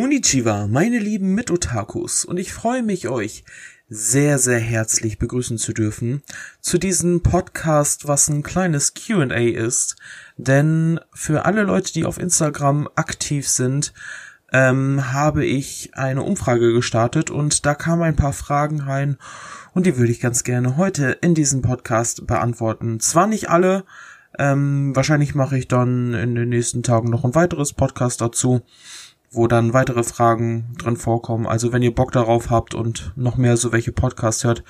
Konnichiwa, meine lieben Mitotakus, und ich freue mich, euch sehr, sehr herzlich begrüßen zu dürfen zu diesem Podcast, was ein kleines Q&A ist, denn für alle Leute, die auf Instagram aktiv sind, habe ich eine Umfrage gestartet und da kamen ein paar Fragen rein und die würde ich ganz gerne heute in diesem Podcast beantworten. Zwar nicht alle, wahrscheinlich mache ich dann in den nächsten Tagen noch ein weiteres Podcast dazu, wo dann weitere Fragen drin vorkommen. Also wenn ihr Bock darauf habt und noch mehr so welche Podcasts hört,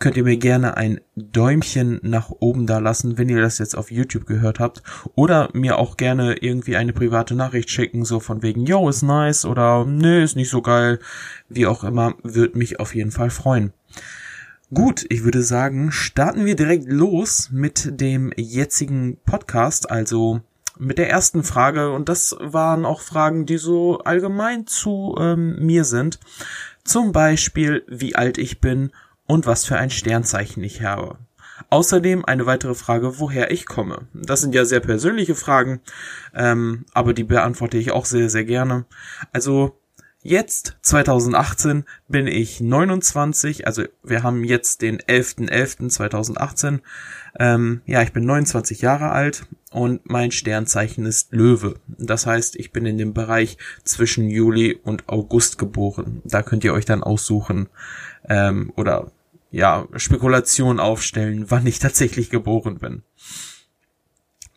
könnt ihr mir gerne ein Däumchen nach oben da lassen, wenn ihr das jetzt auf YouTube gehört habt. Oder mir auch gerne irgendwie eine private Nachricht schicken, so von wegen, yo, ist nice oder nee, ist nicht so geil. Wie auch immer, würde mich auf jeden Fall freuen. Gut, ich würde sagen, starten wir direkt los mit dem jetzigen Podcast, also mit der ersten Frage, und das waren auch Fragen, die so allgemein zu mir sind. Zum Beispiel, wie alt ich bin und was für ein Sternzeichen ich habe. Außerdem eine weitere Frage, woher ich komme. Das sind ja sehr persönliche Fragen, aber die beantworte ich auch sehr, sehr gerne. Also jetzt, 2018, bin ich 29, also wir haben jetzt den 11.11.2018. Ja, ich bin 29 Jahre alt und mein Sternzeichen ist Löwe. Das heißt, ich bin in dem Bereich zwischen Juli und August geboren. Da könnt ihr euch dann aussuchen oder ja Spekulationen aufstellen, wann ich tatsächlich geboren bin.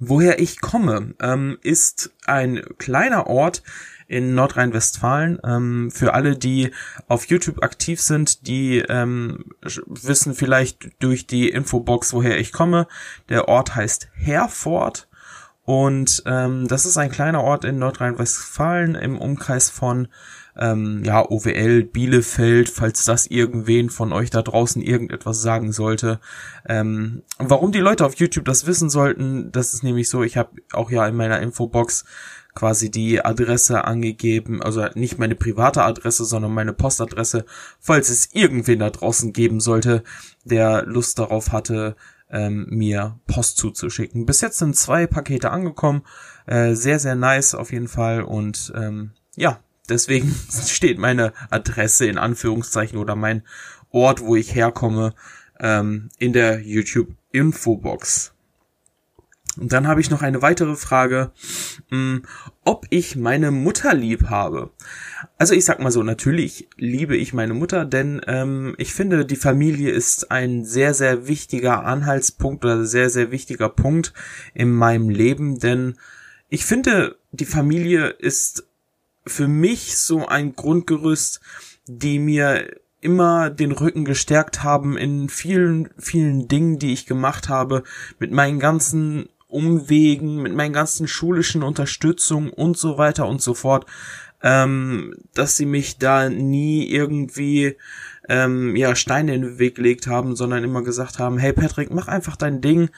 Woher ich komme, ist ein kleiner Ort in Nordrhein-Westfalen. Für alle, die auf YouTube aktiv sind, die wissen vielleicht durch die Infobox, woher ich komme. Der Ort heißt Herford und das ist ein kleiner Ort in Nordrhein-Westfalen im Umkreis von OWL, Bielefeld, falls das irgendwen von euch da draußen irgendetwas sagen sollte. Warum die Leute auf YouTube das wissen sollten, das ist nämlich so, ich habe auch ja in meiner Infobox quasi die Adresse angegeben, also nicht meine private Adresse, sondern meine Postadresse, falls es irgendwen da draußen geben sollte, der Lust darauf hatte, mir Post zuzuschicken. Bis jetzt sind 2 Pakete angekommen, sehr, sehr nice auf jeden Fall und deswegen steht meine Adresse in Anführungszeichen oder mein Ort, wo ich herkomme, in der YouTube-Infobox. Und dann habe ich noch eine weitere Frage, ob ich meine Mutter lieb habe. Also ich sag mal so, natürlich liebe ich meine Mutter, denn ich finde, die Familie ist ein sehr, sehr wichtiger Anhaltspunkt oder sehr, sehr wichtiger Punkt in meinem Leben, denn ich finde, die Familie ist für mich so ein Grundgerüst, die mir immer den Rücken gestärkt haben in vielen, vielen Dingen, die ich gemacht habe, mit meinen ganzen Umwegen, mit meinen ganzen schulischen Unterstützungen und so weiter und so fort, dass sie mich da nie irgendwie Steine in den Weg gelegt haben, sondern immer gesagt haben, hey Patrick, mach einfach dein Ding,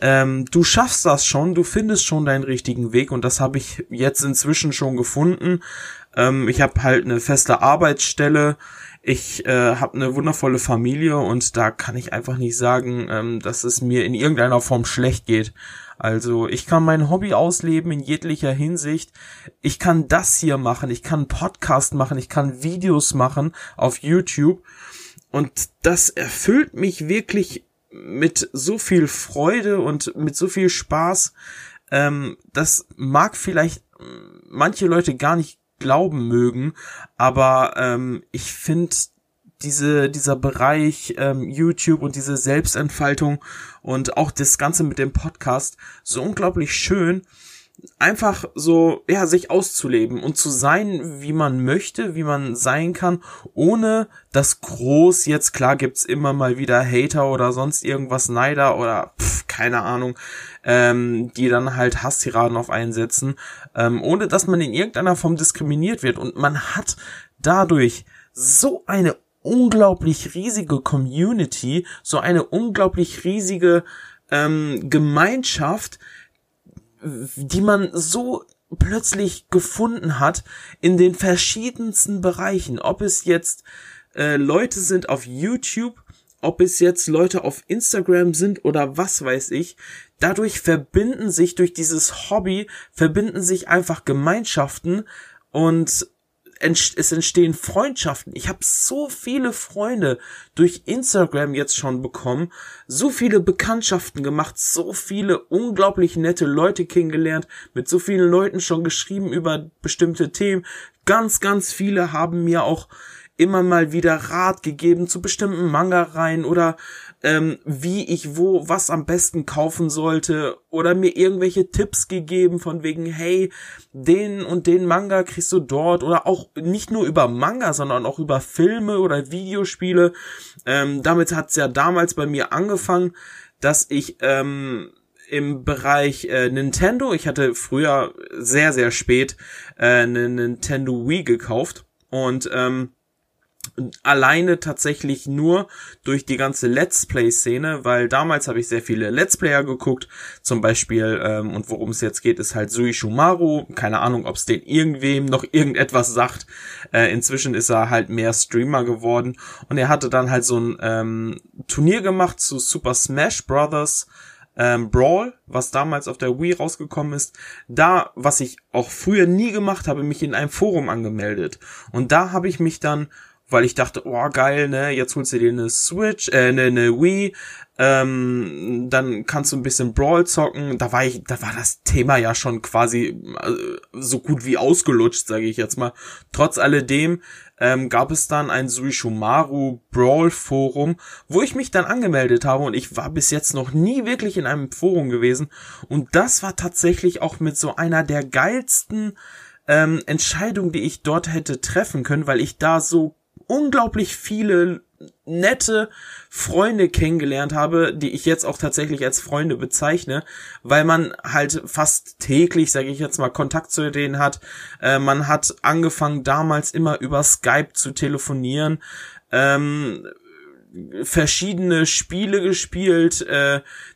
du schaffst das schon, du findest schon deinen richtigen Weg und das habe ich jetzt inzwischen schon gefunden. Ich habe halt eine feste Arbeitsstelle, ich habe eine wundervolle Familie und da kann ich einfach nicht sagen, dass es mir in irgendeiner Form schlecht geht. Also ich kann mein Hobby ausleben in jeglicher Hinsicht, ich kann das hier machen, ich kann einen Podcast machen, ich kann Videos machen auf YouTube und das erfüllt mich wirklich mit so viel Freude und mit so viel Spaß. Das mag vielleicht manche Leute gar nicht glauben mögen, aber ich finde dieser Bereich YouTube und diese Selbstentfaltung und auch das Ganze mit dem Podcast so unglaublich schön, einfach so, ja, sich auszuleben und zu sein, wie man möchte, wie man sein kann, ohne das groß, jetzt klar gibt's immer mal wieder Hater oder sonst irgendwas, Neider oder keine Ahnung, die dann halt Hasstiraden auf einen setzen, ohne dass man in irgendeiner Form diskriminiert wird und man hat dadurch so eine unglaublich riesige Community, so eine unglaublich riesige Gemeinschaft, die man so plötzlich gefunden hat in den verschiedensten Bereichen. Ob es jetzt Leute sind auf YouTube, ob es jetzt Leute auf Instagram sind oder was weiß ich. Dadurch verbinden sich, durch dieses Hobby, verbinden sich einfach Gemeinschaften und es entstehen Freundschaften. Ich habe so viele Freunde durch Instagram jetzt schon bekommen, so viele Bekanntschaften gemacht, so viele unglaublich nette Leute kennengelernt, mit so vielen Leuten schon geschrieben über bestimmte Themen. Ganz, ganz viele haben mir auch immer mal wieder Rat gegeben zu bestimmten Manga-Reihen oder wie ich wo was am besten kaufen sollte oder mir irgendwelche Tipps gegeben von wegen, hey, den und den Manga kriegst du dort oder auch nicht nur über Manga, sondern auch über Filme oder Videospiele. Damit hat's ja damals bei mir angefangen, dass ich im Bereich Nintendo, ich hatte früher sehr, sehr spät eine Nintendo Wii gekauft und alleine tatsächlich nur durch die ganze Let's Play-Szene, weil damals habe ich sehr viele Let's Player geguckt, zum Beispiel, und worum es jetzt geht, ist halt Suishumaru, keine Ahnung, ob es den irgendwem noch irgendetwas sagt, inzwischen ist er halt mehr Streamer geworden und er hatte dann halt so ein Turnier gemacht zu Super Smash Bros. Brawl, was damals auf der Wii rausgekommen ist, da, was ich auch früher nie gemacht habe, mich in einem Forum angemeldet und da habe ich mich dann, weil ich dachte, oh geil, ne, jetzt holst du dir eine Switch, eine Wii, dann kannst du ein bisschen Brawl zocken. Da war das Thema ja schon quasi so gut wie ausgelutscht, sage ich jetzt mal. Trotz alledem gab es dann ein Suishumaru Brawl Forum, wo ich mich dann angemeldet habe und ich war bis jetzt noch nie wirklich in einem Forum gewesen. Und das war tatsächlich auch mit so einer der geilsten Entscheidungen, die ich dort hätte treffen können, weil ich da so unglaublich viele nette Freunde kennengelernt habe, die ich jetzt auch tatsächlich als Freunde bezeichne, weil man halt fast täglich, sage ich jetzt mal, Kontakt zu denen hat. Man hat angefangen damals immer über Skype zu telefonieren, verschiedene Spiele gespielt,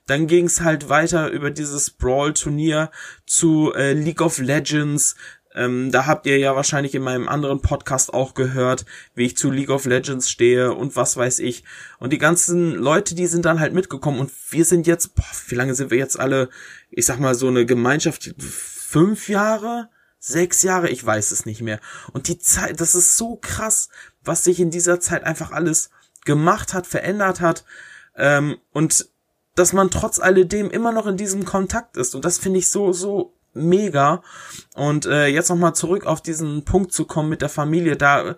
dann ging's halt weiter über dieses Brawl-Turnier zu League of Legends. Da habt ihr ja wahrscheinlich in meinem anderen Podcast auch gehört, wie ich zu League of Legends stehe und was weiß ich. Und die ganzen Leute, die sind dann halt mitgekommen und wir sind jetzt, wie lange sind wir jetzt alle, ich sag mal so eine Gemeinschaft, 5 Jahre? 6 Jahre? Ich weiß es nicht mehr. Und die Zeit, das ist so krass, was sich in dieser Zeit einfach alles gemacht hat, verändert hat, und dass man trotz alledem immer noch in diesem Kontakt ist und das finde ich so, so mega. Und jetzt nochmal zurück auf diesen Punkt zu kommen mit der Familie, da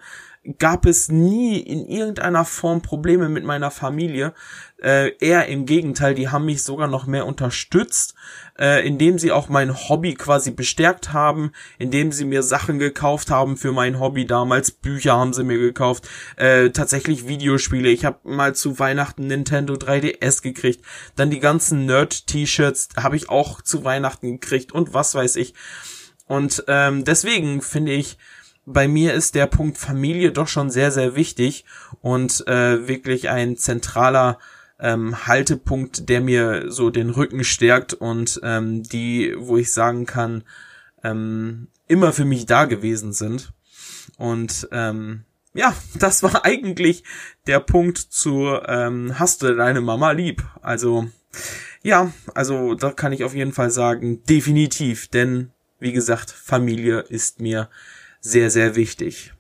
gab es nie in irgendeiner Form Probleme mit meiner Familie, eher im Gegenteil, die haben mich sogar noch mehr unterstützt, indem sie auch mein Hobby quasi bestärkt haben, indem sie mir Sachen gekauft haben für mein Hobby damals, Bücher haben sie mir gekauft, tatsächlich Videospiele, ich habe mal zu Weihnachten Nintendo 3DS gekriegt, dann die ganzen Nerd-T-Shirts habe ich auch zu Weihnachten gekriegt und was weiß ich. Und deswegen finde ich, bei mir ist der Punkt Familie doch schon sehr, sehr wichtig und wirklich ein zentraler Haltepunkt, der mir so den Rücken stärkt und die, wo ich sagen kann, immer für mich da gewesen sind. Und ja, das war eigentlich der Punkt zu hast du deine Mama lieb? Also ja, also da kann ich auf jeden Fall sagen, definitiv, denn wie gesagt, Familie ist mir sehr, sehr wichtig.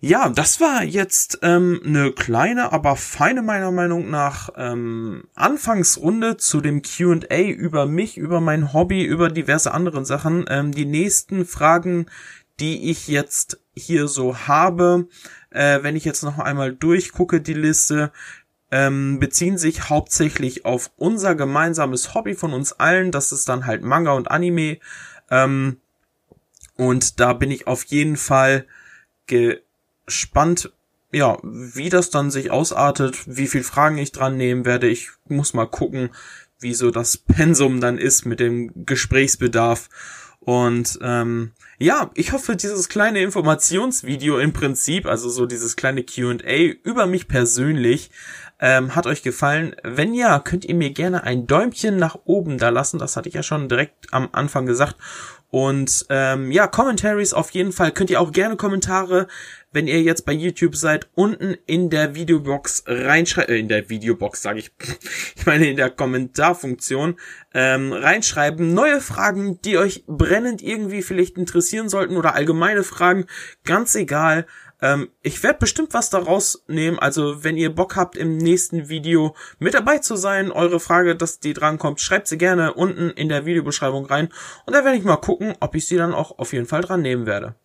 Ja, das war jetzt eine kleine, aber feine, meiner Meinung nach, Anfangsrunde zu dem Q&A über mich, über mein Hobby, über diverse andere Sachen. Die nächsten Fragen, die ich jetzt hier so habe, wenn ich jetzt noch einmal durchgucke, die Liste, beziehen sich hauptsächlich auf unser gemeinsames Hobby von uns allen. Das ist dann halt Manga und Anime. Und da bin ich auf jeden Fall gespannt, ja, wie das dann sich ausartet, wie viel Fragen ich dran nehmen werde. Ich muss mal gucken, wie so das Pensum dann ist mit dem Gesprächsbedarf. Und ja, ich hoffe, dieses kleine Informationsvideo im Prinzip, also so dieses kleine Q&A über mich persönlich, hat euch gefallen. Wenn ja, könnt ihr mir gerne ein Däumchen nach oben da lassen. Das hatte ich ja schon direkt am Anfang gesagt. Und ja, Commentaries auf jeden Fall. Könnt ihr auch gerne Kommentare, wenn ihr jetzt bei YouTube seid, unten in der Videobox reinschreiben, in der Videobox sage ich, ich meine in der Kommentarfunktion reinschreiben. Neue Fragen, die euch brennend irgendwie vielleicht interessieren sollten oder allgemeine Fragen, ganz egal. Ich werde bestimmt was daraus nehmen, also wenn ihr Bock habt, im nächsten Video mit dabei zu sein, eure Frage, dass die drankommt, schreibt sie gerne unten in der Videobeschreibung rein und da werde ich mal gucken, ob ich sie dann auch auf jeden Fall dran nehmen werde.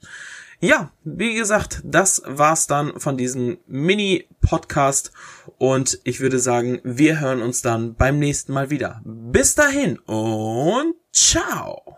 Ja, wie gesagt, das war's dann von diesem Mini-Podcast und ich würde sagen, wir hören uns dann beim nächsten Mal wieder. Bis dahin und ciao!